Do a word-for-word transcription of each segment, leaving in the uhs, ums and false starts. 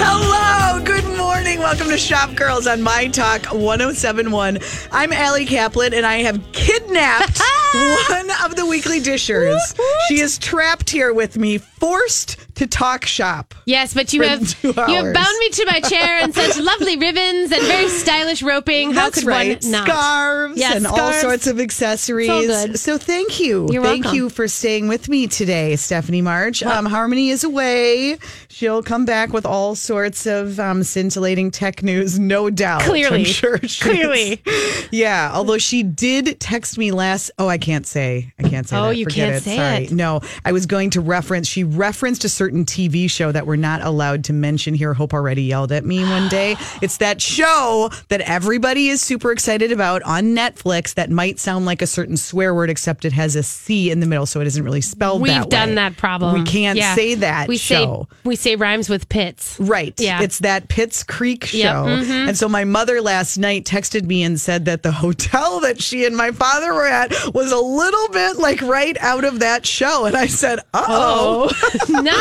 Hello, good morning. Welcome to Shop Girls on My Talk ten seventy-one. I'm Ali Kaplan, and I have kidnapped one of the weekly dishers. She is trapped here with me, forced to talk shop. Yes, but you have you have bound me to my chair in such lovely ribbons and very stylish roping. How That's could right. one not? Scarves yes, and scarves. All sorts of accessories. It's all good. So thank you. You're thank welcome. you for staying with me today, Stephanie March. Wow. Um, Harmony is away. She'll come back with all sorts of um, scintillating tech news, no doubt. Clearly. I'm sure she's, Clearly. Yeah, although she did text me last... Oh, I can't say. I can't say oh, that. Oh, you Forget can't it. say Sorry. it. No, I was going to reference... She referenced a certain... certain T V show that we're not allowed to mention here. Hope already yelled at me one day. It's that show that everybody is super excited about on Netflix that might sound like a certain swear word, except it has a C in the middle, so it isn't really spelled We've that way. We've done that problem. We can't yeah. say that we show. Say, we say rhymes with Pitts. Right. Yeah. It's that Schitt's Creek show. Yep. Mm-hmm. And so my mother last night texted me and said that the hotel that she and my father were at was a little bit like right out of that show. And I said, uh-oh. oh. Not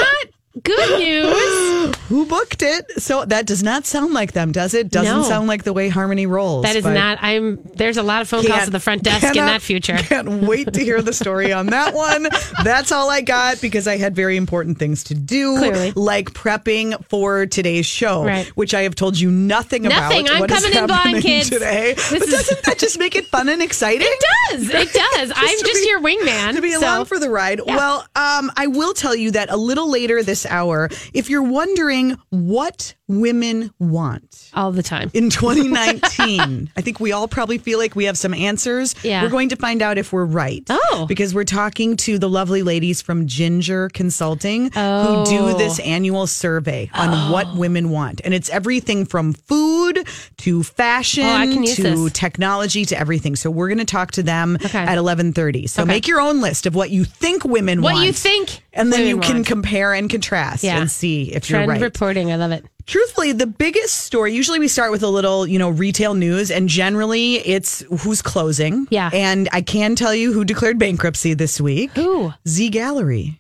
good news. Who booked it? So that does not sound like them, does it? Doesn't no. sound like the way Harmony rolls. That is not. I'm. There's a lot of phone calls to the front desk cannot, in that future. Can't wait to hear the story on that one. That's all I got because I had very important things to do, Clearly. like prepping for today's show, right. which I have told you nothing, nothing. about. Nothing. I'm coming in blind, kids. Today. But is... doesn't that just make it fun and exciting? It does. It does. just I'm just be, your wingman to be so. along for the ride. Yeah. Well, um, I will tell you that a little later this hour, if you're wondering what women want all the time in twenty nineteen, I think we all probably feel like we have some answers. Yeah. We're going to find out if we're right. Oh, because we're talking to the lovely ladies from Ginger Consulting oh. who do this annual survey on oh. what women want. And it's everything from food to fashion oh, to this. technology to everything. So we're going to talk to them okay. at eleven thirty. So okay. make your own list of what you think women what want. What you think. And then you can want. compare and contrast yeah. and see if Trend you're right. Trend reporting. I love it. Truthfully, the biggest story, usually we start with a little, you know, retail news, and generally it's who's closing. Yeah. And I can tell you who declared bankruptcy this week. Who? Z Gallerie.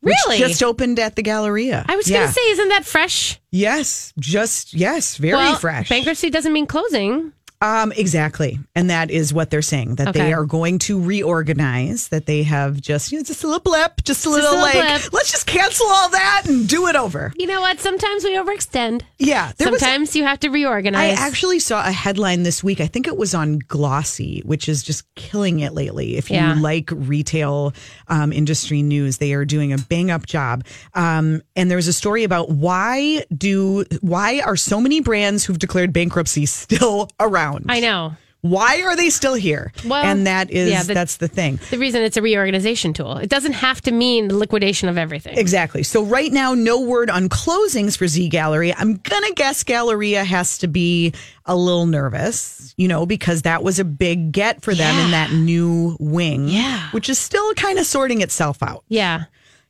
Really? Just opened at the Galleria. I was yeah. going to say, isn't that fresh? Yes. Just, yes. Very well, fresh. Bankruptcy doesn't mean closing. Um, exactly. And that is what they're saying, that okay. they are going to reorganize, that they have just, you know, just a little blip, just a little, just a little like, blip. let's just cancel all that and do it over. You know what? Sometimes we overextend. Yeah. Sometimes was, you have to reorganize. I actually saw a headline this week. I think it was on Glossy, which is just killing it lately. If you yeah. like retail um, industry news, they are doing a bang up job. Um, and there was a story about why do, why are so many brands who've declared bankruptcy still around? I know. Why are they still here? Well, and that is yeah, the, that's the thing. The reason it's a reorganization tool. It doesn't have to mean the liquidation of everything. Exactly. So right now, no word on closings for Z Gallerie. I'm going to guess Galleria has to be a little nervous, you know, because that was a big get for them yeah. in that new wing, yeah. which is still kind of sorting itself out. Yeah.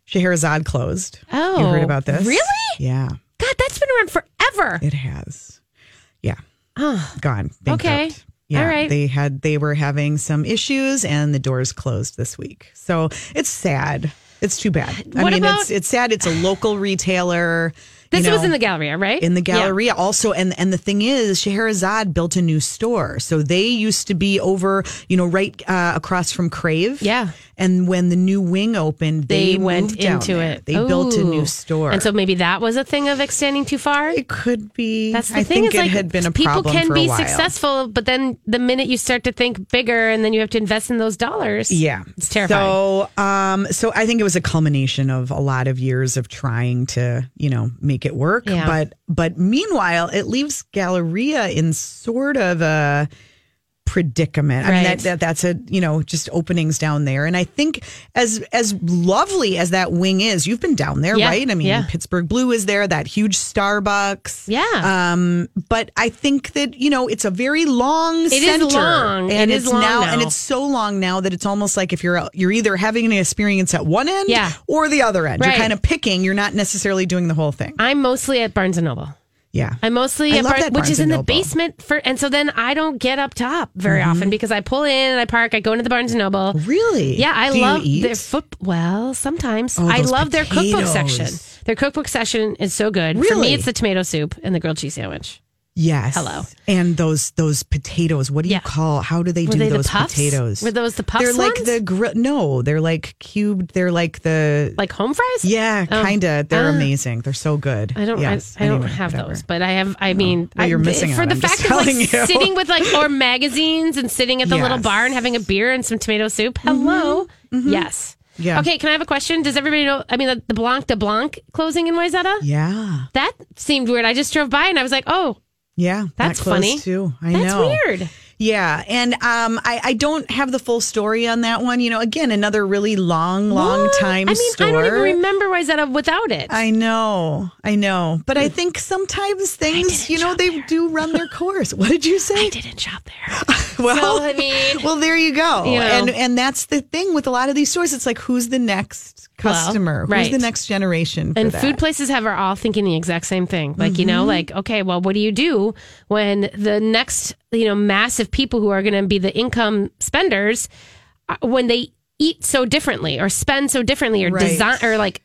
Scheherazade closed. Oh. You heard about this? Really? Yeah. God, that's been around forever. It has. Yeah. Oh. Gone. Bankrupt. Okay. Yeah, all right. They had they were having some issues and the doors closed this week. So it's sad. It's too bad. I what mean, about, it's it's sad. It's a local retailer. This you know, was in the Galleria, right? In the Galleria, yeah. also, and and the thing is, Scheherazade built a new store. So they used to be over, you know, right uh, across from Crave. Yeah. And when the new wing opened, they, they went into there. it. They Ooh. built a new store, and so maybe that was a thing of extending too far. It could be. That's the I thing. Think it like, had been a people problem can for a be while. Successful, but then the minute you start to think bigger, and then you have to invest in those dollars. Yeah, it's terrifying. So, um, so I think it was a culmination of a lot of years of trying to, you know, make it work. Yeah. But but meanwhile, it leaves Galleria in sort of a predicament. Right. I mean, that, that that's a, you know, just openings down there. And I think as as lovely as that wing is, you've been down there, yeah, right? I mean, yeah. Pittsburgh Blue is there, that huge Starbucks. Yeah. Um, but I think that, you know, it's a very long it center. It is long. And it it's is long now, now. And it's so long now that it's almost like if you're you're either having an experience at one end yeah. or the other end. Right. You're kind of picking. You're not necessarily doing the whole thing. I'm mostly at Barnes and Noble. Yeah, I mostly I Bar- which is in the basement for, and so then I don't get up top very mm-hmm. often because I pull in and I park. I go into the Barnes and Noble. Really? Yeah, I Do love you eat? their foot. Well, sometimes oh, I love potatoes. their cookbook section. Their cookbook session is so good. Really? For me, it's the tomato soup and the grilled cheese sandwich. Yes. Hello. And those those potatoes. What do you yeah. call? How do they Were do they those the puffs? potatoes? Were those the puffs? They're like ones? the gr- no. They're like cubed. They're like the like home fries. Yeah, um, kinda. They're uh, amazing. They're so good. I don't. Yes. I, I anyway, don't have whatever. those, but I have. I no. mean, well, you're I, missing for out. the I'm fact of like you. sitting with like more magazines and sitting at the yes. little bar and having a beer and some tomato soup. Hello. Mm-hmm. Mm-hmm. Yes. Yeah. Okay, can I have a question? Does everybody know, I mean, the, the Blanc de Blanc closing in Wayzata? Yeah. That seemed weird. I just drove by and I was like, oh. Yeah. That's that close funny. Too. I that's know. That's weird. Yeah. And um, I, I don't have the full story on that one. You know, again, another really long, long what? time I mean, store. I don't even remember Wayzata without it. I know. I know. But I think sometimes things, you know, they there. do run their course. What did you say? I didn't shop there. Well, so, I mean, well, there you go. You know. And and that's the thing with a lot of these stores. It's like, who's the next customer? Well, right. Who's the next generation? For and that? Food places have are all thinking the exact same thing. Like, mm-hmm. you know, like, okay, well, what do you do when the next, you know, massive people who are going to be the income spenders, when they eat so differently or spend so differently or right. design or like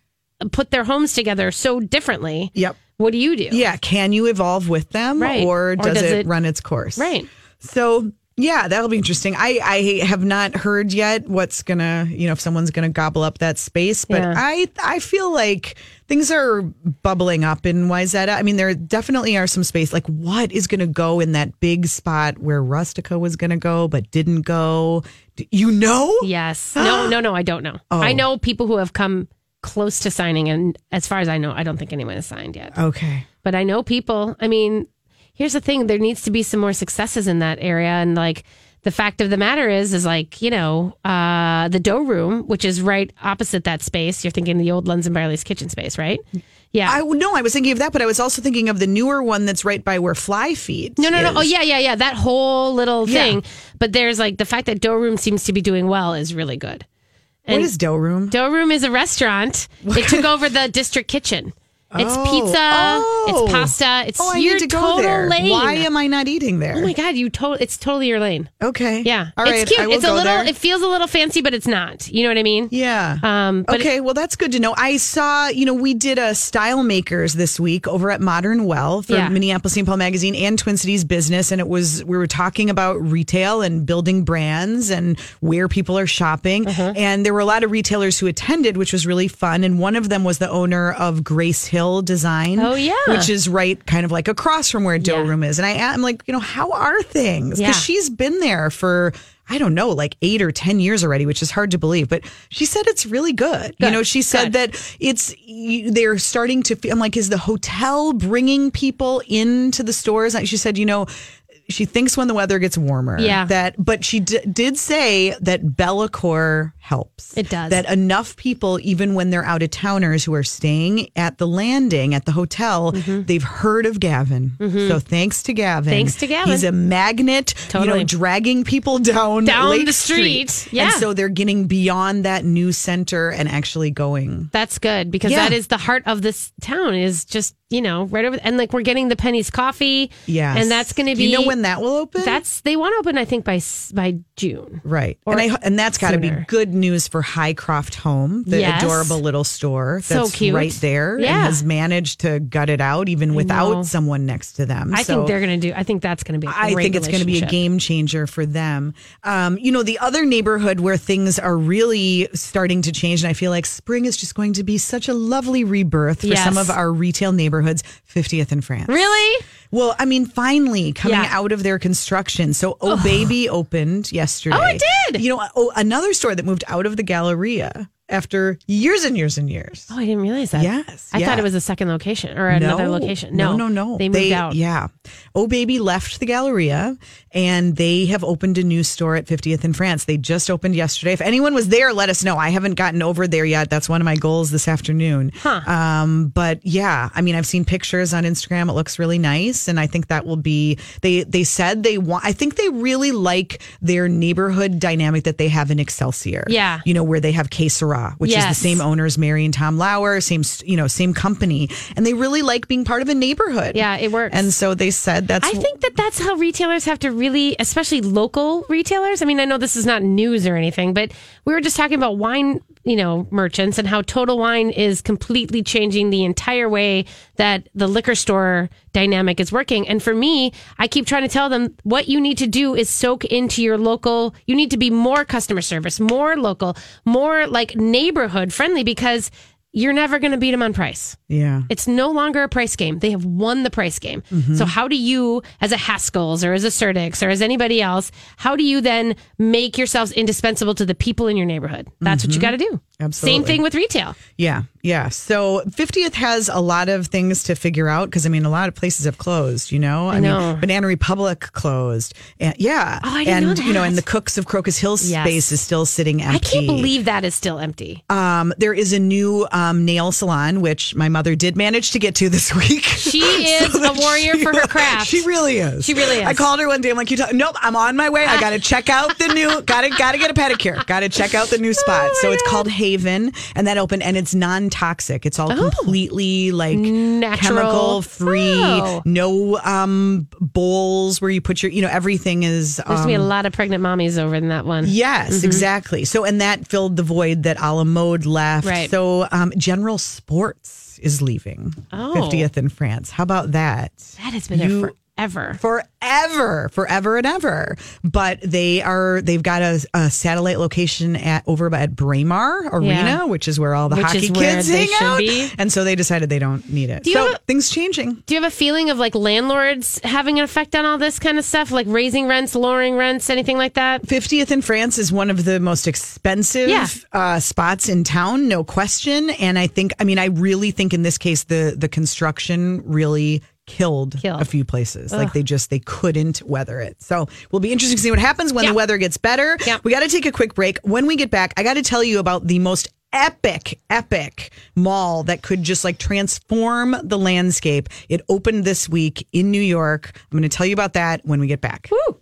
put their homes together so differently? Yep. What do you do? Yeah. Can you evolve with them right. or, does or does it, it run its course? Right. So... yeah, that'll be interesting. I, I have not heard yet what's going to, you know, if someone's going to gobble up that space. But yeah. I I feel like things are bubbling up in Wayzata. I mean, there definitely are some space. Like, what is going to go in that big spot where Rustica was going to go but didn't go? Do you know? Yes. No, no, no, I don't know. Oh. I know people who have come close to signing. And as far as I know, I don't think anyone has signed yet. Okay. But I know people. I mean... here's the thing. There needs to be some more successes in that area. And like the fact of the matter is, is like, you know, uh, the Dough Room, which is right opposite that space. You're thinking the old Lunds and Barley's kitchen space, right? Yeah. I No, I was thinking of that, but I was also thinking of the newer one that's right by where Fly Feeds No, no, is. no. Oh, yeah, yeah, yeah. That whole little thing. Yeah. But there's like the fact that Dough Room seems to be doing well is really good. And what is Dough Room? Dough Room is a restaurant. It took over the district kitchen. It's oh, pizza, oh. it's pasta, it's oh, your to total there. lane. Why am I not eating there? Oh my God, you to- it's totally your lane. Okay. Yeah. All right, it's cute. I will it's a go little there. It feels a little fancy, but it's not. You know what I mean? Yeah. Um, but okay, it- well that's good to know. I saw, you know, we did a Style Makers this week over at Modern Well for yeah. Minneapolis Saint Paul Magazine and Twin Cities Business, and it was we were talking about retail and building brands and where people are shopping. Uh-huh. And there were a lot of retailers who attended, which was really fun, and one of them was the owner of Grace Hill Design, oh yeah, which is right kind of like across from where Dough yeah. Room is. And I, I'm like, you know, how are things? Because yeah. she's been there for, I don't know, like eight or ten years already, which is hard to believe. But she said it's really good. good. You know, she said good. that it's, you, they're starting to feel, I'm like, is the hotel bringing people into the stores? She said, you know, she thinks when the weather gets warmer. Yeah. That, but she d- did say that Bellacore helps. It does. That enough people, even when they're out of towners who are staying at the landing, at the hotel, mm-hmm. they've heard of Gavin. Mm-hmm. So thanks to Gavin. Thanks to Gavin. He's a magnet, totally. you know, dragging people down, down Lake the street. street. Yeah. And so they're getting beyond that new center and actually going. That's good because yeah. that is the heart of this town is just, you know, right over, and like we're getting the Penny's Coffee. Yes. And that's going to be. You know when that will open? That's, they want to open, I think, by by June. Right. And I, and that's got to be good news for Highcroft Home, the yes. adorable little store that's so cute. right there yeah. and has managed to gut it out even without someone next to them. I so think they're going to do, I think that's going to be a I think it's going to be a game changer for them. Um, you know, the other neighborhood where things are really starting to change, and I feel like spring is just going to be such a lovely rebirth for yes. some of our retail neighborhoods. fiftieth and France. Really? Well, I mean, finally coming yeah. out of their construction. So Oh Ugh. Baby opened yesterday. Oh, it did. You know, oh, another store that moved out of the Galleria after years and years and years. Oh, I didn't realize that. Yes. I yeah. thought it was a second location or another no, location. No, no, no. no. They moved they, out. Yeah. Oh Baby left the Galleria and they have opened a new store at fiftieth and France. They just opened yesterday. If anyone was there, let us know. I haven't gotten over there yet. That's one of my goals this afternoon. Huh. Um, but yeah, I mean, I've seen pictures on Instagram. It looks really nice. And I think that will be, they, they said they want, I think they really like their neighborhood dynamic that they have in Excelsior. Yeah. You know, where they have quesadilla, which yes. is the same owners, Mary and Tom Lauer, same, you know, same company. And they really like being part of a neighborhood. Yeah, it works. And so they said that's... I think that that's how retailers have to really, especially local retailers. I mean, I know this is not news or anything, but we were just talking about wine you know, merchants, and how Total Wine is completely changing the entire way that the liquor store dynamic is working. And for me, I keep trying to tell them what you need to do is soak into your local. You need to be more customer service, more local, more like neighborhood friendly, because you're never going to beat them on price. Yeah. It's no longer a price game. They have won the price game. Mm-hmm. So how do you, as a Haskell's or as a Serdix or as anybody else, how do you then make yourselves indispensable to the people in your neighborhood? That's mm-hmm. what you got to do. Absolutely. Same thing with retail. Yeah. Yeah. So fiftieth has a lot of things to figure out, because I mean, a lot of places have closed, you know, I, I know. mean, Banana Republic closed. And, yeah. Oh, I didn't and, know that. You know, and the Cooks of Crocus Hill yes. space is still sitting empty. I can't believe that is still empty. Um, there is a new um, nail salon, which my mother did manage to get to this week. She is so a warrior she, for her craft. She really is. She really is. I called her one day. I'm like, you talk- nope, I'm on my way. I got to check out the new, got to, got to get a pedicure. Got to check out the new spot. Oh, so it's God. called Hay. Haven, and that opened, and it's non-toxic. It's all oh. completely like natural, chemical free. Oh. No um, bowls where you put your, you know, everything is. There's um, going to be a lot of pregnant mommies over in that one. Yes, mm-hmm. exactly. So, and that filled the void that a la mode left. Right. So, um, General Sports is leaving oh. fiftieth in France. How about that? That has been you, there for. Ever. Forever, forever and ever. But they are, they've got a, a satellite location at over at Braemar Arena, yeah. which is where all the which hockey kids hang out. Be. And so they decided they don't need it. Do so a, things changing. Do you have a feeling of like landlords having an effect on all this kind of stuff? Like raising rents, lowering rents, anything like that? fiftieth in France is one of the most expensive yeah. uh, spots in town, no question. And I think, I mean, I really think in this case, the the construction really Killed, killed a few places. Ugh. Like they just, they couldn't weather it. So we'll be interested to see what happens when yeah. the weather gets better. Yeah. We got to take a quick break. When we get back, I got to tell you about the most epic, epic mall that could just like transform the landscape. It opened this week in New York. I'm going to tell you about that when we get back. Woo.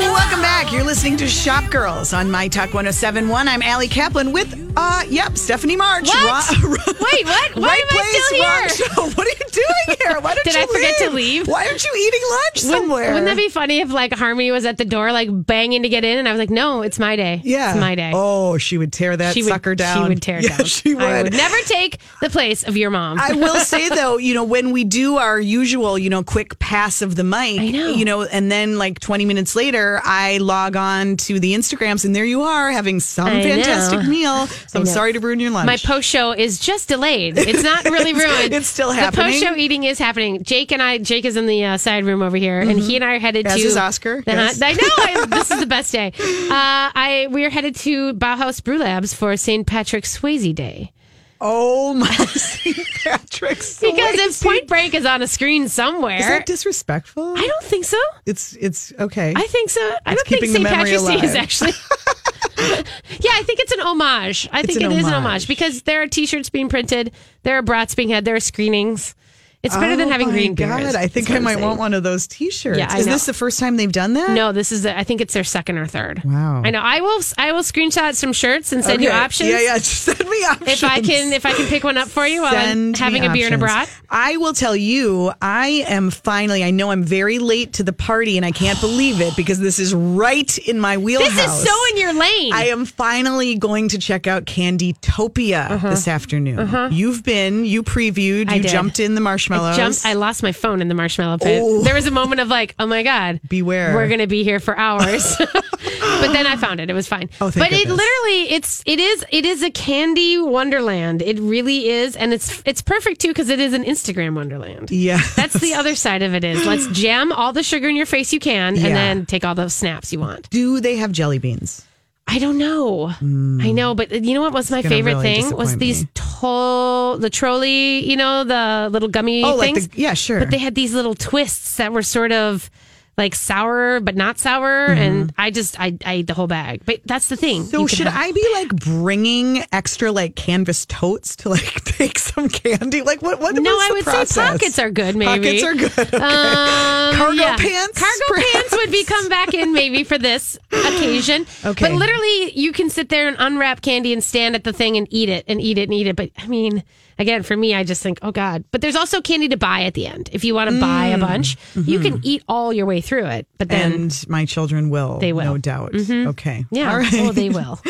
Welcome back. You're listening to Shop Girls on My Talk ten seventy-one. I'm Ali Kaplan with, uh, yep, Stephanie March. What? Ra- Wait, what? Why right am place, I still here? Wrong show. What are you doing here? Why don't Did you I forget leave? to leave? Why aren't you eating lunch somewhere? Wouldn't, wouldn't that be funny if like Harmony was at the door like banging to get in and I was like, no, it's my day. Yeah. It's my day. Oh, she would tear that would, sucker down. She would tear it yeah, down. She would. I would never take the place of your mom. I will say though, you know, when we do our usual, you know, quick pass of the mic, I know. you know, and then like twenty minutes later, I log on to the Instagrams and there you are having some I fantastic know. meal. So I'm sorry to ruin your lunch. My post show is just delayed. It's not really it's, ruined. It's still happening. The post show eating is happening. Jake and I, Jake is in the uh, side room over here mm-hmm. and he and I are headed As to. As is Oscar. The, yes. I know. I, this is the best day. Uh, I We are headed to Bauhaus Brew Labs for Saint Patrick's Swayze Day. Oh my Saint Patrick's! Because if Point Break is on a screen somewhere, is that disrespectful? I don't think so. It's it's okay. I think so. I it's don't think Saint Patrick's Day is actually. Yeah, I think it's an homage. I it's think an it homage. is an homage because there are T-shirts being printed, there are brats being had, there are screenings. It's better oh than having green beer. God, I think I might saying. want one of those T-shirts. Yeah, is know. this the first time they've done that? No, this is. The, I think it's their second or third. Wow. I know. I will. I will screenshot some shirts and send okay. you options. Yeah, yeah. Just send me options if I can. If I can pick one up for you while send I'm having a options. beer and a brat. I will tell you. I am finally. I know I'm very late to the party, and I can't believe it because this is right in my wheelhouse. This is so in your lane. I am finally going to check out Candytopia uh-huh. this afternoon. Uh-huh. You've been. You previewed. I you did. jumped in the marshmallow. I jumped. I lost my phone in the marshmallow pit. Oh. There was a moment of like, oh my God. Beware. We're going to be here for hours. But then I found it. It was fine. Oh, thank but goodness. It literally, it's, it is, it is a candy wonderland. It really is. And it's, it's perfect too, because it is an Instagram wonderland. Yeah. That's the other side of it is let's jam all the sugar in your face you can and yeah. then take all those snaps you want. Do they have jelly beans? I don't know. Mm. I know, but you know what was my favorite really thing? Was these toll, the trolley, you know, the little gummy oh, things? Like the, yeah, sure. But they had these little twists that were sort of like sour, but not sour. Mm-hmm. And I just, I, I ate the whole bag. But that's the thing. So should I be like bringing extra like canvas totes to like take some candy? Like what, what, no, I would process? say pockets are good maybe. Pockets are good. Okay. Um, Cargo yeah. pants? Cargo perhaps? pants would be come back in maybe for this occasion. Okay. But literally you can sit there and unwrap candy and stand at the thing and eat it and eat it and eat it. But I mean, again, for me, I just think, oh God. But there's also candy to buy at the end. If you want to mm. buy a bunch, mm-hmm. you can eat all your way through it. But then and my children will, they will, no doubt. Mm-hmm. Okay, yeah, all right. Well, they will.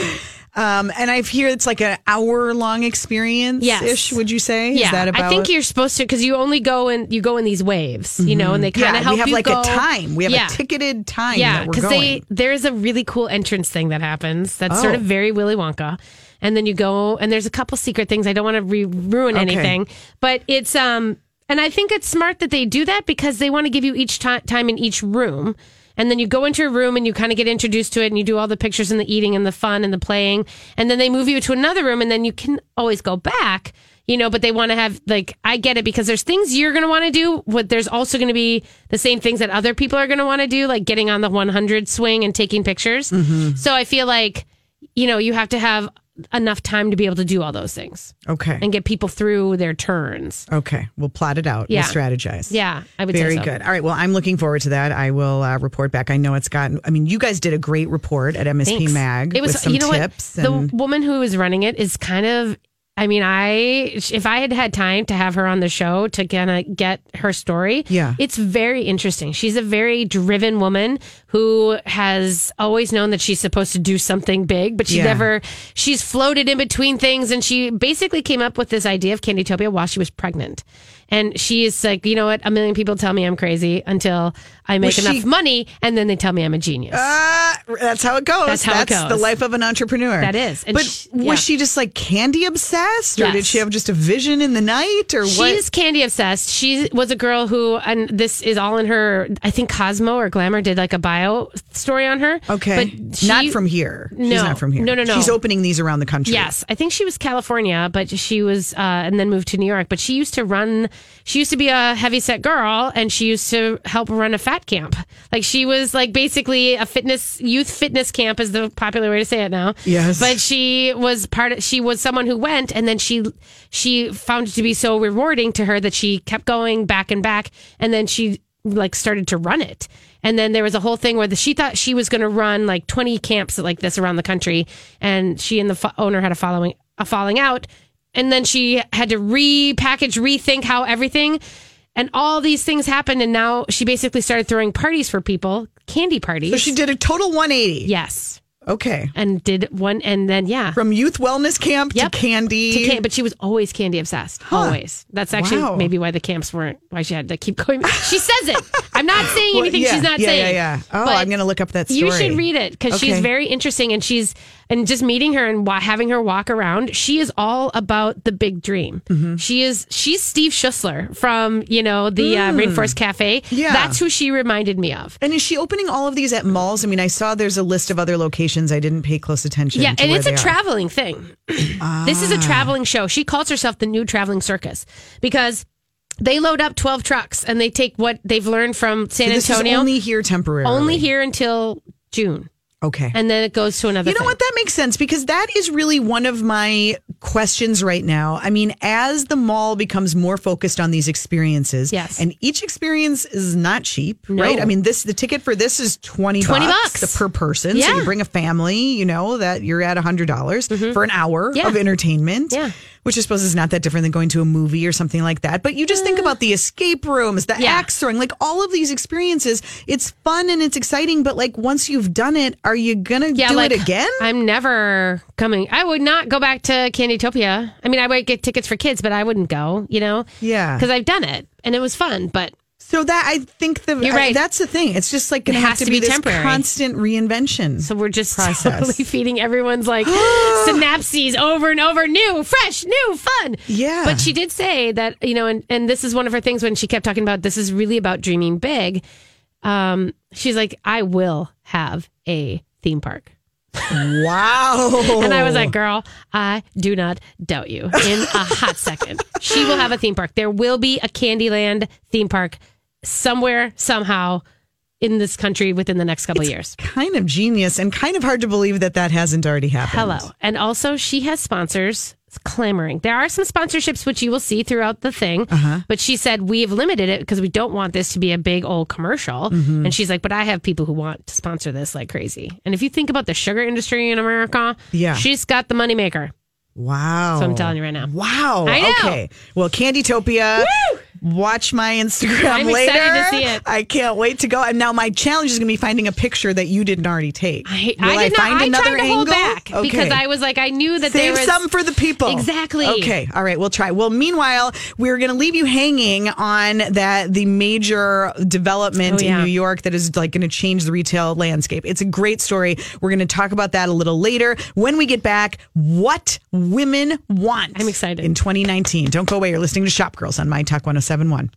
Um, and I've heard it's like an hour long experience ish, yes. would you say? Yeah. Is that about I think it? You're supposed to, because you only go in, you go in these waves, mm-hmm. you know, and they kind of yeah, help you. We have you like go. a time. We have yeah. a ticketed time. Yeah. Because they, there's a really cool entrance thing that happens that's oh. sort of very Willy Wonka. And then you go, and there's a couple secret things. I don't want to re- ruin okay. anything, but it's, um, and I think it's smart that they do that because they want to give you each t- time in each room. And then you go into a room and you kind of get introduced to it and you do all the pictures and the eating and the fun and the playing. And then they move you to another room and then you can always go back, you know, but they want to have, like, I get it because there's things you're going to want to do, but there's also going to be the same things that other people are going to want to do, like getting on the one hundred swing and taking pictures. Mm-hmm. So I feel like, you know, you have to have enough time to be able to do all those things. Okay. And get people through their turns. Okay. We'll plot it out. Yeah. We'll strategize. Yeah. I would Very say so. Very good. All right. Well, I'm looking forward to that. I will uh, report back. I know it's gotten, I mean, you guys did a great report at M S P Thanks. Mag it was, with some you know tips. What? And the woman who is running it is kind of, I mean, I, if I had had time to have her on the show to kind of get her story, yeah. it's very interesting. She's a very driven woman who has always known that she's supposed to do something big, but she yeah. never, she's floated in between things. And she basically came up with this idea of Candytopia while she was pregnant. And she is like, you know what? A million people tell me I'm crazy until I make well, enough she, money, and then they tell me I'm a genius. Uh, that's how it goes. That's how that's it goes. The life of an entrepreneur. That is. And but she, yeah. was she just like candy obsessed, or yes. did she have just a vision in the night, or she what? She's candy obsessed. She was a girl who, and this is all in her. I think Cosmo or Glamour did like a bio story on her. Okay, but she, not from here. No, she's not from here. No, no, no. She's opening these around the country. Yes, I think she was California, but she was, uh, and then moved to New York. But she used to run. She used to be a heavyset girl, and she used to help run a fat camp. Like she was like basically a fitness youth fitness camp is the popular way to say it now. Yes, but she was part of. She was someone who went, and then she she found it to be so rewarding to her that she kept going back and back, and then she like started to run it. And then there was a whole thing where the, she thought she was going to run like twenty camps like this around the country, and she and the fo- owner had a following a falling out. And then she had to repackage, rethink how everything, and all these things happened. And now she basically started throwing parties for people, candy parties. So she did a total one eighty. Yes. Okay. And did one, and then, yeah. From youth wellness camp yep. to candy. To can- but she was always candy obsessed. Huh. Always. That's actually wow. maybe why the camps weren't, why she had to keep going. She says it. I'm not saying well, anything yeah, she's not yeah, saying. Yeah, yeah, yeah. Oh, I'm going to look up that story. You should read it because okay. she's very interesting, and she's, and just meeting her and wa- having her walk around, she is all about the big dream. Mm-hmm. She is, she's Steve Schussler from, you know, the mm. uh, Rainforest Cafe. Yeah. That's who she reminded me of. And is she opening all of these at malls? I mean, I saw there's a list of other locations. I didn't pay close attention yeah, to and it's a are. traveling thing. ah. This is a traveling show. She calls herself the new traveling circus because they load up twelve trucks and they take what they've learned from San so this Antonio. Is only here temporarily. Only here until June. Okay. And then it goes to another You know thing. What? That makes sense because that is really one of my questions right now. I mean, as the mall becomes more focused on these experiences, yes. and each experience is not cheap, no. right? I mean, this the ticket for this is twenty bucks, bucks. per person. Yeah. So you bring a family, you know, that you're at one hundred dollars mm-hmm. for an hour yeah. of entertainment, yeah. which I suppose is not that different than going to a movie or something like that. But you just uh, think about the escape rooms, the yeah. axe throwing, like all of these experiences. It's fun and it's exciting, but like once you've done it, are you going to yeah, do like, it again? I'm never coming. I would not go back to Candytopia. I mean, I might get tickets for kids, but I wouldn't go, you know? Yeah. Because I've done it and it was fun, but. So that, I think the You're right. I, that's the thing. It's just like it has have to, to be, be this temporary. Constant reinvention. So we're just process. Totally feeding everyone's like synapses over and over, new, fresh, new, fun. Yeah. But she did say that, you know, and, and this is one of her things when she kept talking about this is really about dreaming big. Um, she's like, I will have a theme park. Wow. And I was like, girl, I do not doubt you in a hot second. She will have a theme park. There will be a Candyland theme park somewhere, somehow in this country within the next couple it's of years. Kind of genius and kind of hard to believe that that hasn't already happened. Hello. And also she has sponsors clamoring. There are some sponsorships which you will see throughout the thing, uh-huh. but she said we've limited it because we don't want this to be a big old commercial. Mm-hmm. And she's like, but I have people who want to sponsor this like crazy. And if you think about the sugar industry in America, yeah. she's got the moneymaker. Wow. So I'm telling you right now. Wow. I know. Okay. Well, Candytopia. Woo! Watch my Instagram I'm later. I'm excited to see it. I can't wait to go. And now my challenge is going to be finding a picture that you didn't already take. I, I did I not. I tried to angle? hold back okay. because I was like, I knew that Save there was... Save some for the people. Exactly. Okay. All right. We'll try. Well, meanwhile, we're going to leave you hanging on that the major development oh, yeah. in New York that is like going to change the retail landscape. It's a great story. We're going to talk about that a little later. When we get back, what women want. I'm excited. In twenty nineteen. Don't go away. You're listening to Shop Girls on My Talk ten seventy-one.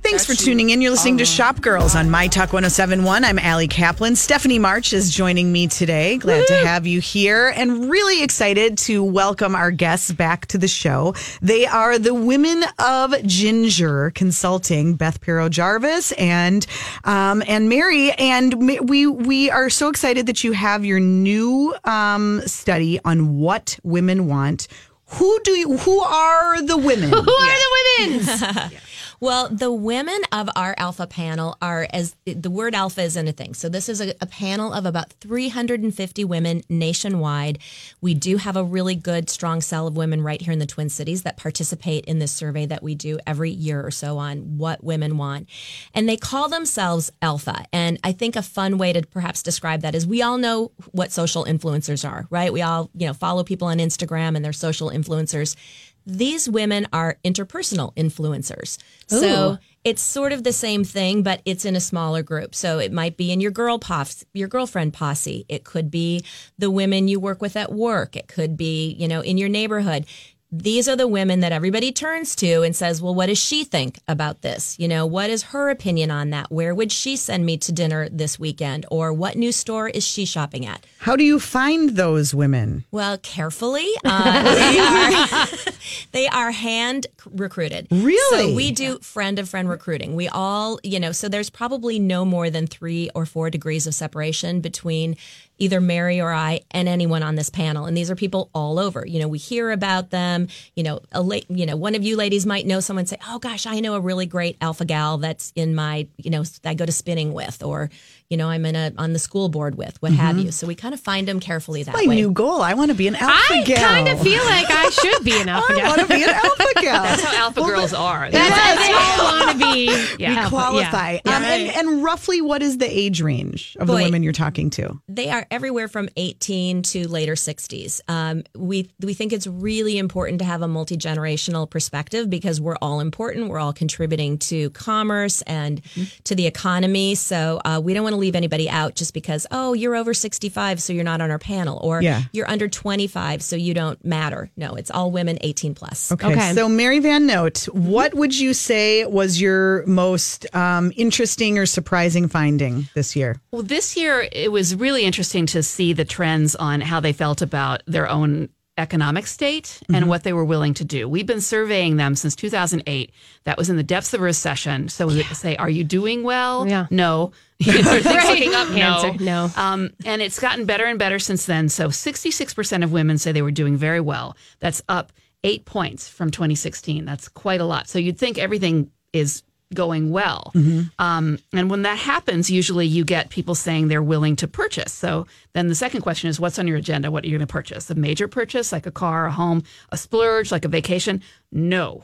Thanks for tuning in. You're listening to Shop Girls on My Talk ten seventy-one. I'm Ali Kaplan. Stephanie March is joining me today. Glad Woo-hoo. to have you here and really excited to welcome our guests back to the show. They are the women of Ginger Consulting, Beth Pirro-Jarvis and um, and Mary. And we we are so excited that you have your new um, study on what women want. Who do you, who are the women? Who yeah. are the women's? yeah. Well, the women of our alpha panel are, as the word alpha is in a thing. So this is a, a panel of about three hundred fifty women nationwide. We do have a really good, strong cell of women right here in the Twin Cities that participate in this survey that we do every year or so on what women want. And they call themselves alpha. And I think a fun way to perhaps describe that is we all know what social influencers are, right? We all, you know, follow people on Instagram and their social influencers. These women are interpersonal influencers. Ooh. So it's sort of the same thing, but it's in a smaller group. So it might be in your girl posse, your girlfriend posse. It could be the women you work with at work. It could be, you know, in your neighborhood. These are the women that everybody turns to and says, well, what does she think about this? You know, what is her opinion on that? Where would she send me to dinner this weekend? Or what new store is she shopping at? How do you find those women? Well, carefully. Uh, they, are, they are hand recruited. Really? So we do friend of friend recruiting. We all, you know, so there's probably no more than three or four degrees of separation between either Mary or I and anyone on this panel. And these are people all over. You know, we hear about them. You know, a la- you know, one of you ladies might know someone and say, oh, gosh, I know a really great alpha gal that's in my, you know, I go to spinning with, or, you know, I'm in a on the school board with, what mm-hmm. have you. So we kind of find them carefully that my way. My new goal. I want to be an alpha I gal. I kind of feel like I should be an alpha gal. I want to be an alpha gal. That's how alpha well, girls are. That's yes. how they all want to be. Yeah. We qualify. Yeah. Um, yeah. And, and roughly what is the age range of Boy, the women you're talking to? They are everywhere from eighteen to later sixties. Um, we we think it's really important to have a multi-generational perspective because we're all important. We're all contributing to commerce and mm-hmm. to the economy. So uh, we don't want to leave anybody out just because, oh, you're over sixty-five, so you're not on our panel, or yeah. you're under twenty-five, so you don't matter. No, it's all women eighteen plus. Okay. okay. So Mary Van Note, what would you say was your most um, interesting or surprising finding this year? Well, this year it was really interesting. to see the trends on how they felt about their own economic state mm-hmm. and what they were willing to do. We've been surveying them since two thousand eight. That was in the depths of recession. So yeah. we say, are you doing well? Yeah. No. Are things looking up? No. no. Um, and it's gotten better and better since then. So sixty-six percent of women say they were doing very well. That's up eight points from twenty sixteen. That's quite a lot. So you'd think everything is going well. Mm-hmm. Um, and when that happens, usually you get people saying they're willing to purchase. So then the second question is, what's on your agenda? What are you going to purchase? A major purchase, like a car, a home, a splurge, like a vacation? No.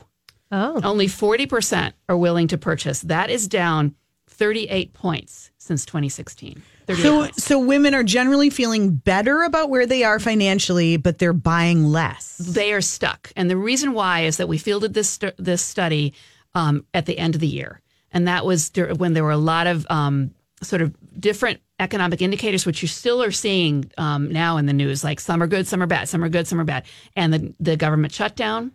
Oh. Only forty percent are willing to purchase. That is down thirty-eight points since twenty sixteen. So, points. so women are generally feeling better about where they are financially, but they're buying less. They are stuck. And the reason why is that we fielded this st- this study Um, at the end of the year. And that was when there were a lot of um, sort of different economic indicators, which you still are seeing um, now in the news, like some are good, some are bad, some are good, some are bad. And the, the government shutdown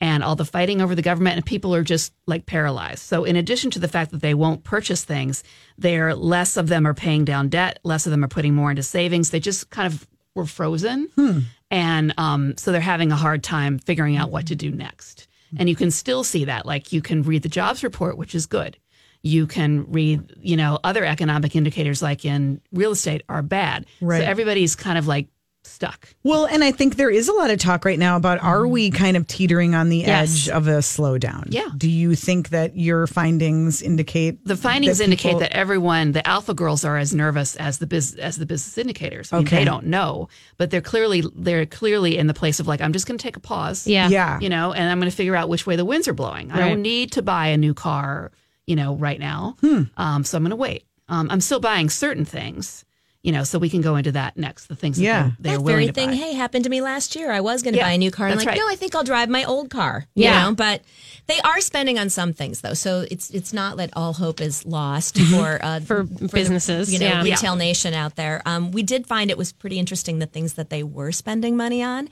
and all the fighting over the government, and people are just like paralyzed. So in addition to the fact that they won't purchase things, they're less of them are paying down debt, less of them are putting more into savings. They just kind of were frozen. Hmm. And um, so they're having a hard time figuring out what to do next. And you can still see that, like you can read the jobs report, which is good. You can read, you know, other economic indicators like in real estate are bad. Right. So everybody's kind of like stuck. Well, and I think there is a lot of talk right now about, are we kind of teetering on the yes. edge of a slowdown? Yeah. Do you think that your findings indicate? The findings that people... indicate that everyone, the alpha girls, are as nervous as the biz, as the business indicators. I mean, okay. They don't know, but they're clearly they're clearly in the place of like, I'm just going to take a pause. Yeah. Yeah. You know, and I'm going to figure out which way the winds are blowing. Right. I don't need to buy a new car, you know, right now. Hmm. Um, so I'm going to wait. Um, I'm still buying certain things. You know, so we can go into that next, the things yeah. that they're, they're that willing to buy. That very thing, hey, happened to me last year. I was going to yeah, buy a new car. I'm like, right. no, I think I'll drive my old car. Yeah. You know, but they are spending on some things, though. So it's it's not that all hope is lost for, uh, for, for businesses, the, you know, yeah. retail yeah. nation out there. Um, we did find it was pretty interesting, the things that they were spending money on.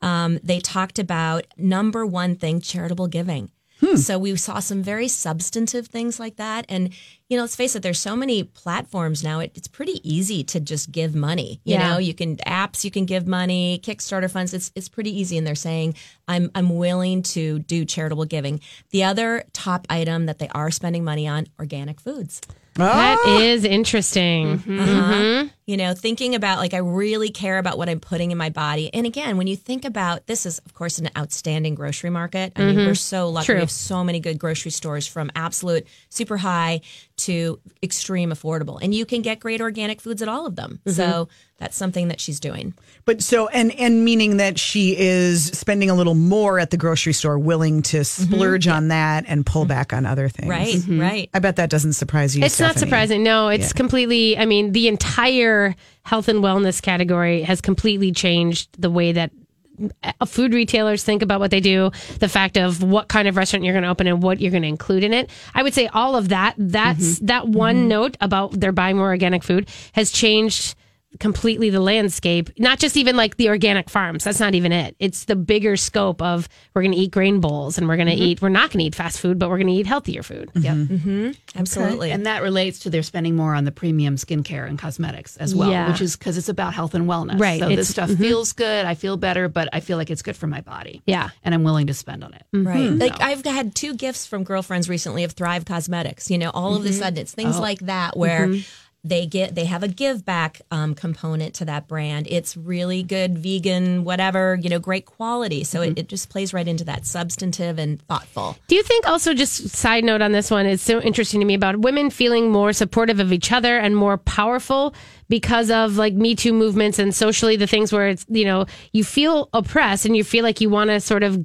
Um, they talked about, number one thing, charitable giving. Hmm. So we saw some very substantive things like that. And, you know, let's face it, there's so many platforms now. It, it's pretty easy to just give money. You yeah. know, you can apps, you can give money, Kickstarter funds. It's it's pretty easy. And they're saying, I'm I'm willing to do charitable giving. The other top item that they are spending money on, organic foods. That ah. is interesting. Mm-hmm. Uh-huh. Mm-hmm. You know, thinking about, like, I really care about what I'm putting in my body. And again, when you think about, this is, of course, an outstanding grocery market. I mm-hmm. mean, we're so lucky. True. We have so many good grocery stores, from absolute super high to extreme affordable. And you can get great organic foods at all of them. Mm-hmm. So that's something that she's doing. But so, and, and meaning that she is spending a little more at the grocery store, willing to splurge mm-hmm. on that and pull mm-hmm. back on other things. Right, mm-hmm. right. I bet that doesn't surprise you, It's Stephanie. Not surprising. No, it's yeah. completely, I mean, the entire health and wellness category has completely changed the way that food retailers think about what they do, the fact of what kind of restaurant you're going to open and what you're going to include in it. I would say all of that, that's mm-hmm. that one mm-hmm. note about they're buying more organic food has changed completely the landscape. Not just even like the organic farms. That's not even it. It's the bigger scope of, we're going to eat grain bowls and we're going to mm-hmm. eat, we're not going to eat fast food, but we're going to eat healthier food. Mm-hmm. Yep. Mm-hmm. Absolutely. Okay. And that relates to their spending more on the premium skincare and cosmetics as well, yeah. which is because it's about health and wellness. Right. So it's, this stuff mm-hmm. feels good. I feel better, but I feel like it's good for my body. Yeah. And I'm willing to spend on it. Mm-hmm. Right. So. Like, I've had two gifts from girlfriends recently of Thrive Cosmetics, you know, all mm-hmm. of a sudden it's things oh. like that where mm-hmm. They get they have a give back um, component to that brand. It's really good, vegan, whatever, you know, great quality. So mm-hmm. it, it just plays right into that, substantive and thoughtful. Do you think also, just side note on this one, it's so interesting to me about women feeling more supportive of each other and more powerful because of like Me Too movements and socially the things where it's, you know, you feel oppressed and you feel like you want to sort of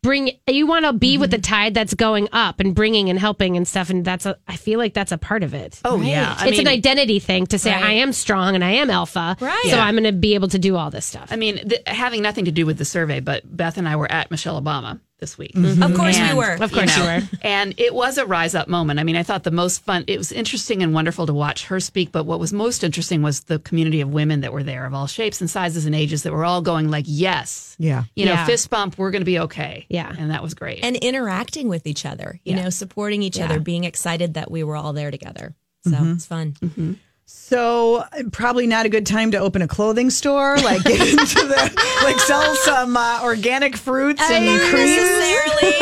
bring, you want to be mm-hmm. with the tide that's going up and bringing and helping and stuff. And that's a, I feel like that's a part of it. Oh, right. yeah. I it's mean, an identity thing to say, right. I am strong and I am alpha. Right. So yeah. I'm going to be able to do all this stuff. I mean, th- having nothing to do with the survey, but Beth and I were at Michelle Obama this week. Mm-hmm. Of course and, we were. Of course you, know, you were. And it was a rise up moment. I mean, I thought the most fun, it was interesting and wonderful to watch her speak. But what was most interesting was the community of women that were there, of all shapes and sizes and ages, that were all going like, yes, yeah, you know, yeah. fist bump, we're going to be okay. Yeah. And that was great. And interacting with each other, you yeah. know, supporting each yeah. other, being excited that we were all there together. So mm-hmm. it's fun. Mm-hmm. So probably not a good time to open a clothing store, like get into the, like sell some uh, organic fruits and creams.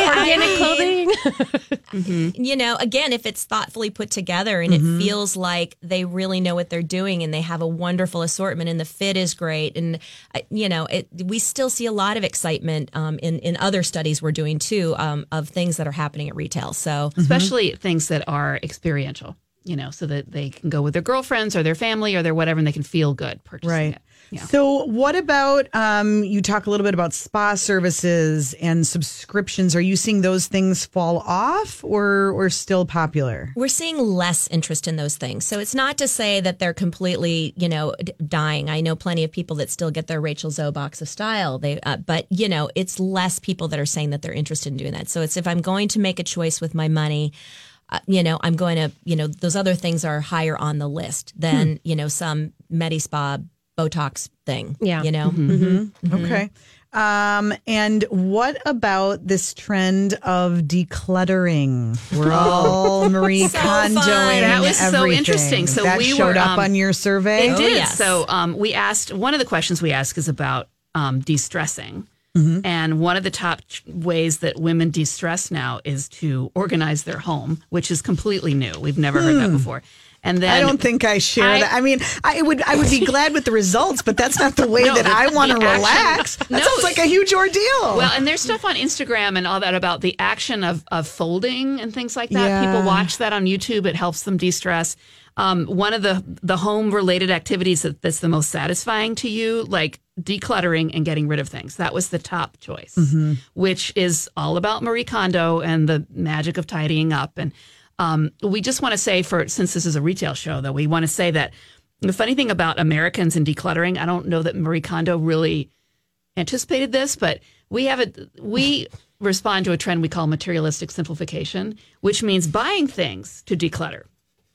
Organic clothing. mm-hmm. You know, again, if it's thoughtfully put together and mm-hmm. it feels like they really know what they're doing and they have a wonderful assortment and the fit is great. And, uh, you know, it, we still see a lot of excitement um, in, in other studies we're doing, too, um, of things that are happening at retail. So especially mm-hmm. things that are experiential. You know, so that they can go with their girlfriends or their family or their whatever, and they can feel good purchasing right. it. Yeah. So what about, um, you talk a little bit about spa services and subscriptions. Are you seeing those things fall off or, or still popular? We're seeing less interest in those things. So it's not to say that they're completely, you know, dying. I know plenty of people that still get their Rachel Zoe box of style. They, uh, but, you know, it's less people that are saying that they're interested in doing that. So it's, if I'm going to make a choice with my money, Uh, you know, I'm going to, you know, those other things are higher on the list than, hmm. you know, some Medi-Spa Botox thing, yeah. you know? Mm-hmm. Mm-hmm. Mm-hmm. Okay. Um, and what about this trend of decluttering? We're all Marie so Kondo-ing That was everything. So interesting. So that we showed were, up um, on your survey? It did. Oh, yes. So um, we asked, one of the questions we ask is about um, de-stressing. Mm-hmm. And one of the top ways that women de-stress now is to organize their home, which is completely new. We've never hmm. heard that before. And then I don't think I share I, that. I mean, I would I would be glad with the results, but that's not the way no, that the, I want to relax. That no, sounds like a huge ordeal. Well, and there's stuff on Instagram and all that about the action of, of folding and things like that. Yeah. People watch that on YouTube. It helps them de-stress. Um, one of the, the home-related activities that, that's the most satisfying to you, like decluttering and getting rid of things. That was the top choice, mm-hmm. which is all about Marie Kondo and the magic of tidying up. And um, we just want to say, for since this is a retail show, though, we want to say that the funny thing about Americans and decluttering, I don't know that Marie Kondo really anticipated this, but we have a, we respond to a trend we call materialistic simplification, which means buying things to declutter.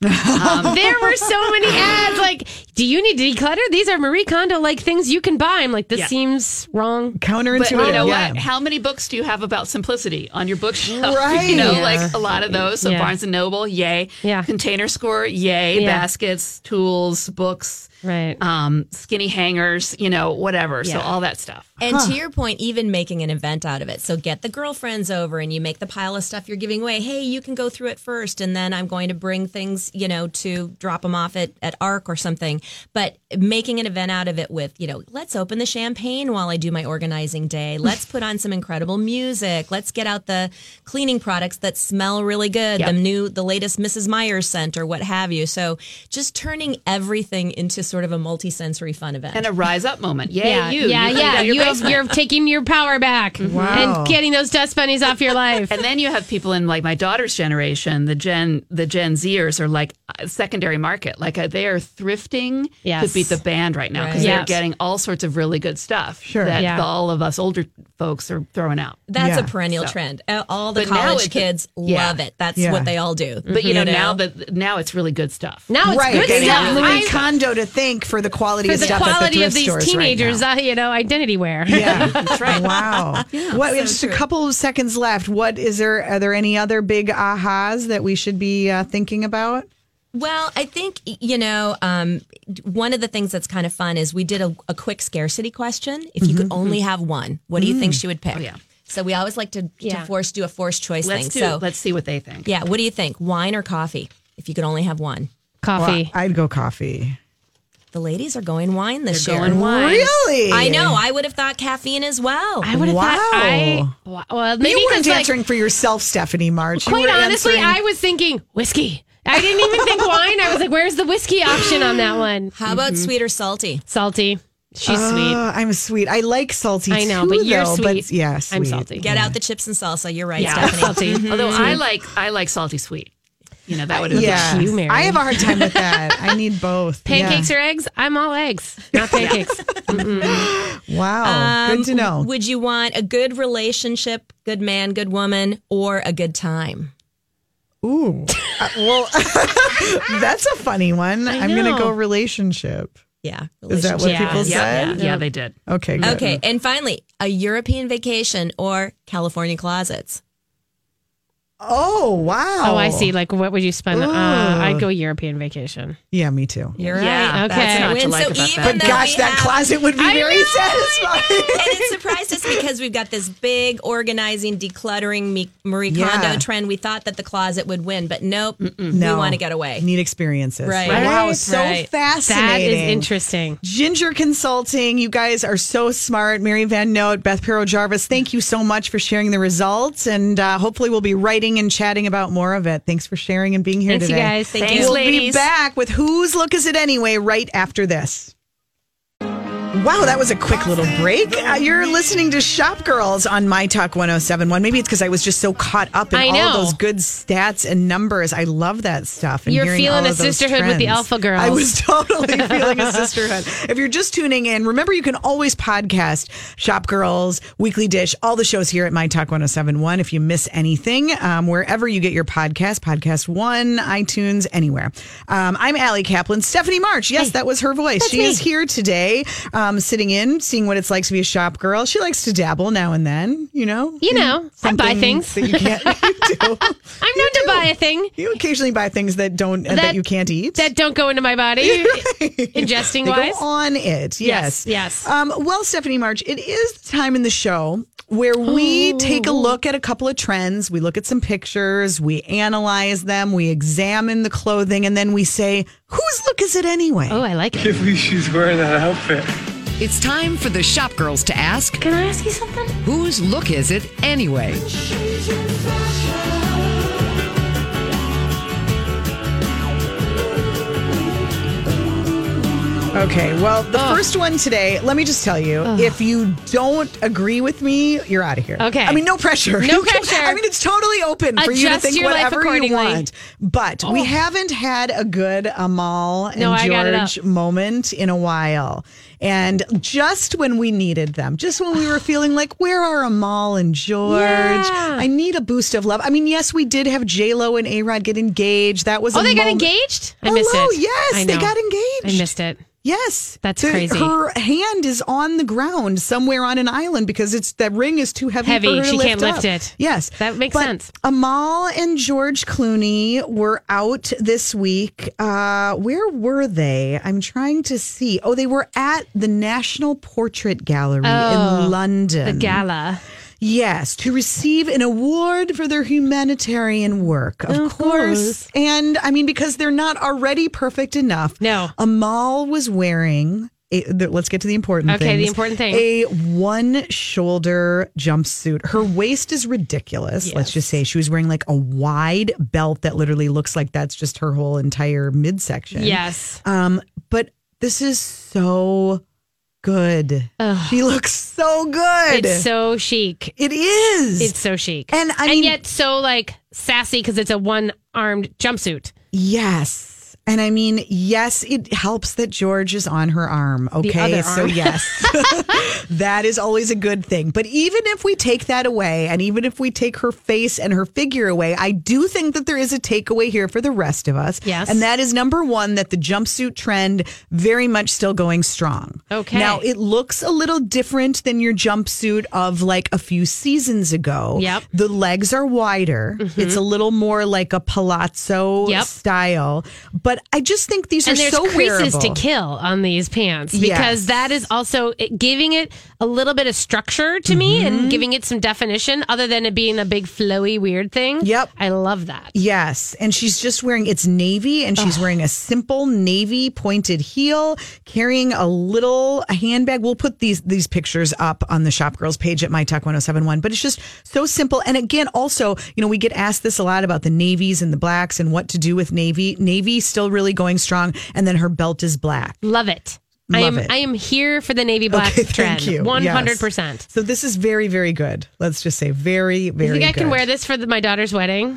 Um, there were so many ads like, do you need to declutter? These are Marie Kondo like things you can buy. I'm like, this yeah. seems wrong. Counterintuitive. But you know yeah. what? How many books do you have about simplicity on your bookshelf? Right. You know, yeah. like a lot of those. So yeah. Barnes and Noble, yay. Yeah. Container Score, yay. Yeah. Baskets, tools, books. Right. Um, skinny hangers, you know, whatever. Yeah. So all that stuff. And huh. to your point, even making an event out of it. So get the girlfriends over and you make the pile of stuff you're giving away. Hey, you can go through it first. And then I'm going to bring things, you know, to drop them off at, at A R C or something. But making an event out of it with, you know, let's open the champagne while I do my organizing day. Let's put on some incredible music. Let's get out the cleaning products that smell really good. Yep. The new, the latest Missus Myers scent or what have you. So just turning everything into sort of a multi-sensory fun event. And a rise up moment. Yay, yeah, you. Yeah, you yeah. You have, you're taking your power back wow. and getting those dust bunnies off your life. And then you have people in like my daughter's generation, the Gen the Gen Zers are like secondary market. Like they are thrifting yes. to beat the band right now because right. yes. they're getting all sorts of really good stuff sure. that yeah. all of us older folks are throwing out. That's yeah. a perennial so. trend. All the but college kids yeah. love it. That's yeah. what they all do. But you know, you know? now that now it's really good stuff. Now it's right. good getting stuff. Louis Kondo to think for the quality for of the stuff quality the of these teenagers, right uh, you know, identity wear. Yeah, that's right. Wow. Yeah, what? So just true. a couple of seconds left. What is there? Are there any other big ahas that we should be uh, thinking about? Well, I think, you know, um, one of the things that's kind of fun is we did a, a quick scarcity question. If you mm-hmm. could only have one, what do you mm. think she would pick? Oh, yeah. So we always like to, yeah. to force do a forced choice let's thing. Do, so let's see what they think. Yeah. What do you think? Wine or coffee? If you could only have one. Coffee. Well, I'd go coffee. The ladies are going wine this They're year. Going wine. Really? I know. I would have thought caffeine as well. I would have wow. thought I. Well, maybe you weren't answering like, for yourself, Stephanie March. Quite honestly, answering... I was thinking whiskey. I didn't even think wine. I was like, where's the whiskey option on that one? How about mm-hmm. sweet or salty? Salty. She's uh, sweet. I'm sweet. I like salty. I know, too, but you're though, sweet. But yeah, sweet. I'm salty. Get yeah. out the chips and salsa. You're right, yeah. Stephanie. Salty. Mm-hmm. Although sweet. I like, I like salty sweet. You know, that would have yeah. been you, Mary. I have a hard time with that. I need both. Pancakes yeah. or eggs? I'm all eggs, not pancakes. Wow. Um, good to know. Would you want a good relationship, good man, good woman, or a good time? Ooh. Uh, well, that's a funny one. I'm going to go relationship. Yeah. Relationship. Is that what yeah. people yeah. said? Yeah. yeah, they did. Okay, good. Okay, and finally, a European vacation or California closets? Oh, wow. Oh, I see. Like, what would you spend? Uh, I'd go European vacation. Yeah, me too. You're right. Yeah, okay. That's not to like so about that. But gosh, that have, closet would be I very know, satisfying. And it surprised us because we've got this big organizing, decluttering Marie Kondo yeah. trend. We thought that the closet would win, but nope. Mm-mm. No. We want to get away. Need experiences. Right. right. Wow, so right. fascinating. That is interesting. Ginger Consulting, you guys are so smart. Mary Van Note, Beth Pirro-Jarvis, thank you so much for sharing the results. And uh, hopefully we'll be writing and chatting about more of it. Thanks for sharing and being here Thanks today. You guys. Thank Thanks, you. We'll ladies. be back with Whose Look Is It Anyway right after this. Wow, that was a quick little break. Uh, you're listening to Shop Girls on My Talk ten seventy-one. Maybe it's because I was just so caught up in all those good stats and numbers. I love that stuff. And you're feeling a sisterhood trends. with the alpha girls. I was totally feeling a sisterhood. If you're just tuning in, remember you can always podcast Shop Girls, Weekly Dish, all the shows here at My Talk ten seventy-one. If you miss anything, um, wherever you get your podcast, Podcast One, iTunes, anywhere. Um, I'm Ali Kaplan. Stephanie March. Yes, hey, that was her voice. She me. is here today. Um, Um, sitting in, seeing what it's like to be a shop girl. She likes to dabble now and then, you know. You know, I buy things. That you can't, you do. I'm known to buy a thing. You occasionally buy things that don't that, uh, that you can't eat. That don't go into my body, ingesting-wise. Go on it, yes. Yes, yes. Um, well, Stephanie March, it is the time in the show where we oh. take a look at a couple of trends. We look at some pictures, we analyze them, we examine the clothing, and then we say, whose look is it anyway? Oh, I like it. Can't believe she's wearing that outfit. It's time for the Shop Girls to ask, can I ask you something? Whose look is it anyway? Okay, well, the oh. first one today, let me just tell you, oh. if you don't agree with me, you're out of here. Okay. I mean, no pressure. No pressure. I mean, it's totally open for Adjust you to think whatever you want. But oh. we haven't had a good Amal and no, George moment in a while. And just when we needed them, just when we were feeling like, where are Amal and George? Yeah. I need a boost of love. I mean, yes, we did have J-Lo and A-Rod get engaged. That was oh, a Oh, they got moment. engaged? I Hello, missed it. yes, they got engaged. I missed it. Yes. That's the, crazy. Her hand is on the ground somewhere on an island because it's the ring is too heavy, heavy. for her to she lift can't lift up. it. Yes. That makes but sense. Amal and George Clooney were out this week. Uh, where were they? I'm trying to see. Oh, they were at the National Portrait Gallery oh, in London. The gala. Yes, to receive an award for their humanitarian work, of, of course. course. And, I mean, because they're not already perfect enough. No. Amal was wearing, a, let's get to the important thing. Okay, things, the important thing. A one-shoulder jumpsuit. Her waist is ridiculous, yes. let's just say. She was wearing, like, a wide belt that literally looks like that's just her whole entire midsection. Yes. Um, but this is so... good. Ugh. She looks so good. It's so chic. It is. It's so chic. And I mean, and yet so like sassy because it's a one-armed jumpsuit. Yes. And I mean, yes, it helps that George is on her arm. Okay. The other arm. So yes, that is always a good thing. But even if we take that away and even if we take her face and her figure away, I do think that there is a takeaway here for the rest of us. Yes. And that is number one, that the jumpsuit trend very much still going strong. Okay. Now it looks a little different than your jumpsuit of like a few seasons ago. Yep. The legs are wider. Mm-hmm. It's a little more like a palazzo yep. style, but But I just think these and are so wearable. And there's creases to kill on these pants because yes. that is also giving it a little bit of structure to mm-hmm. me and giving it some definition other than it being a big flowy weird thing. Yep. I love that. Yes. And she's just wearing, it's navy and she's Ugh. wearing a simple navy pointed heel, carrying a little handbag. We'll put these, these pictures up on the Shop Girls page at My Talk ten seventy-one, but it's just so simple. And again, also, you know, we get asked this a lot about the navies and the blacks and what to do with navy. Navy still really going strong, and then her belt is black. Love it. Love I am. It. I am here for the navy black okay, trend. Thank you. One hundred percent. So this is very, very good. Let's just say very, very. You think I good. can wear this for the, my daughter's wedding?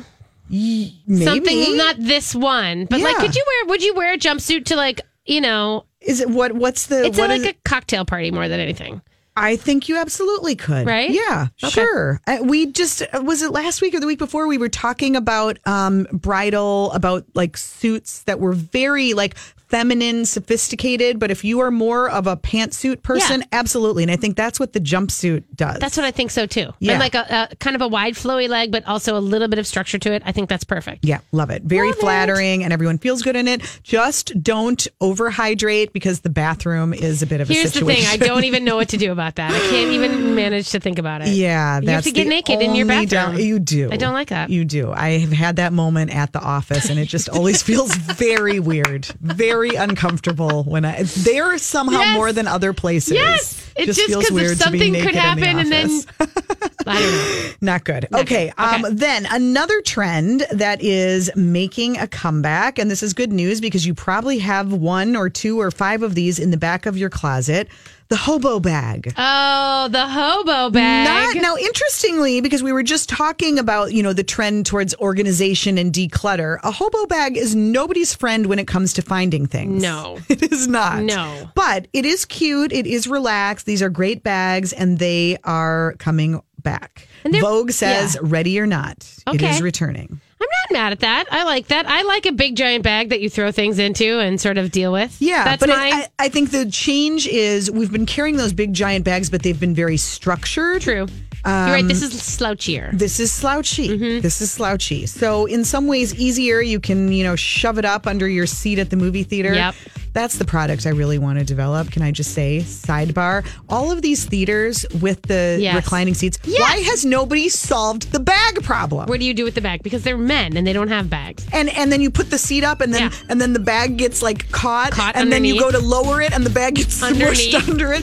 Y- maybe something not this one, but yeah. like, could you wear? Would you wear a jumpsuit to like, you know? Is it what? What's the? It's what a, is like it? a cocktail party more than anything. I think you absolutely could. Right? Yeah, okay. sure. We just, was it last week or the week before? We were talking about um, bridal, about like suits that were very like feminine, sophisticated. But if you are more of a pantsuit person, yeah. absolutely. And I think that's what the jumpsuit does. That's what I think so too. Yeah. And like a, a kind of a wide flowy leg, but also a little bit of structure to it. I think that's perfect. Yeah, love it. Very love flattering it. And everyone feels good in it. Just don't overhydrate because the bathroom is a bit of Here's a situation. Here's the thing. I don't even know what to do about that. I can't even manage to think about it. Yeah, that's you have to get naked in your bathroom. Down, you do. I don't like that. You do. I have had that moment at the office, and it just always feels very weird, very uncomfortable when I. They're somehow yes. more than other places. Yes, it just, just feels weird to be naked in the office. Something could happen, and then I don't know. Not good. Not okay. Good. Um, okay. Then another trend that is making a comeback, and this is good news because you probably have one or two or five of these in the back of your closet. The hobo bag. Oh, the hobo bag. Not, now, interestingly, because we were just talking about, you know, the trend towards organization and declutter, a hobo bag is nobody's friend when it comes to finding things. No. It is not. No. But it is cute. It is relaxed. These are great bags, and they are coming back. Vogue says, yeah. ready or not, okay. it is returning. I'm not mad at that. I like that. I like a big giant bag that you throw things into and sort of deal with. Yeah, that's but my... I, I think the change is we've been carrying those big giant bags, but they've been very structured. True. Um, You're right. This is slouchier. This is slouchy. Mm-hmm. This is slouchy. So in some ways easier. You can, you know, shove it up under your seat at the movie theater. Yep. that's the product I really want to develop. Can I just say, sidebar, all of these theaters with the yes. reclining seats, yes. why has nobody solved the bag problem? What do you do with the bag? Because they're men and they don't have bags. And and then you put the seat up and then yeah. and then the bag gets like caught, caught and underneath. Then you go to lower it and the bag gets smushed under it.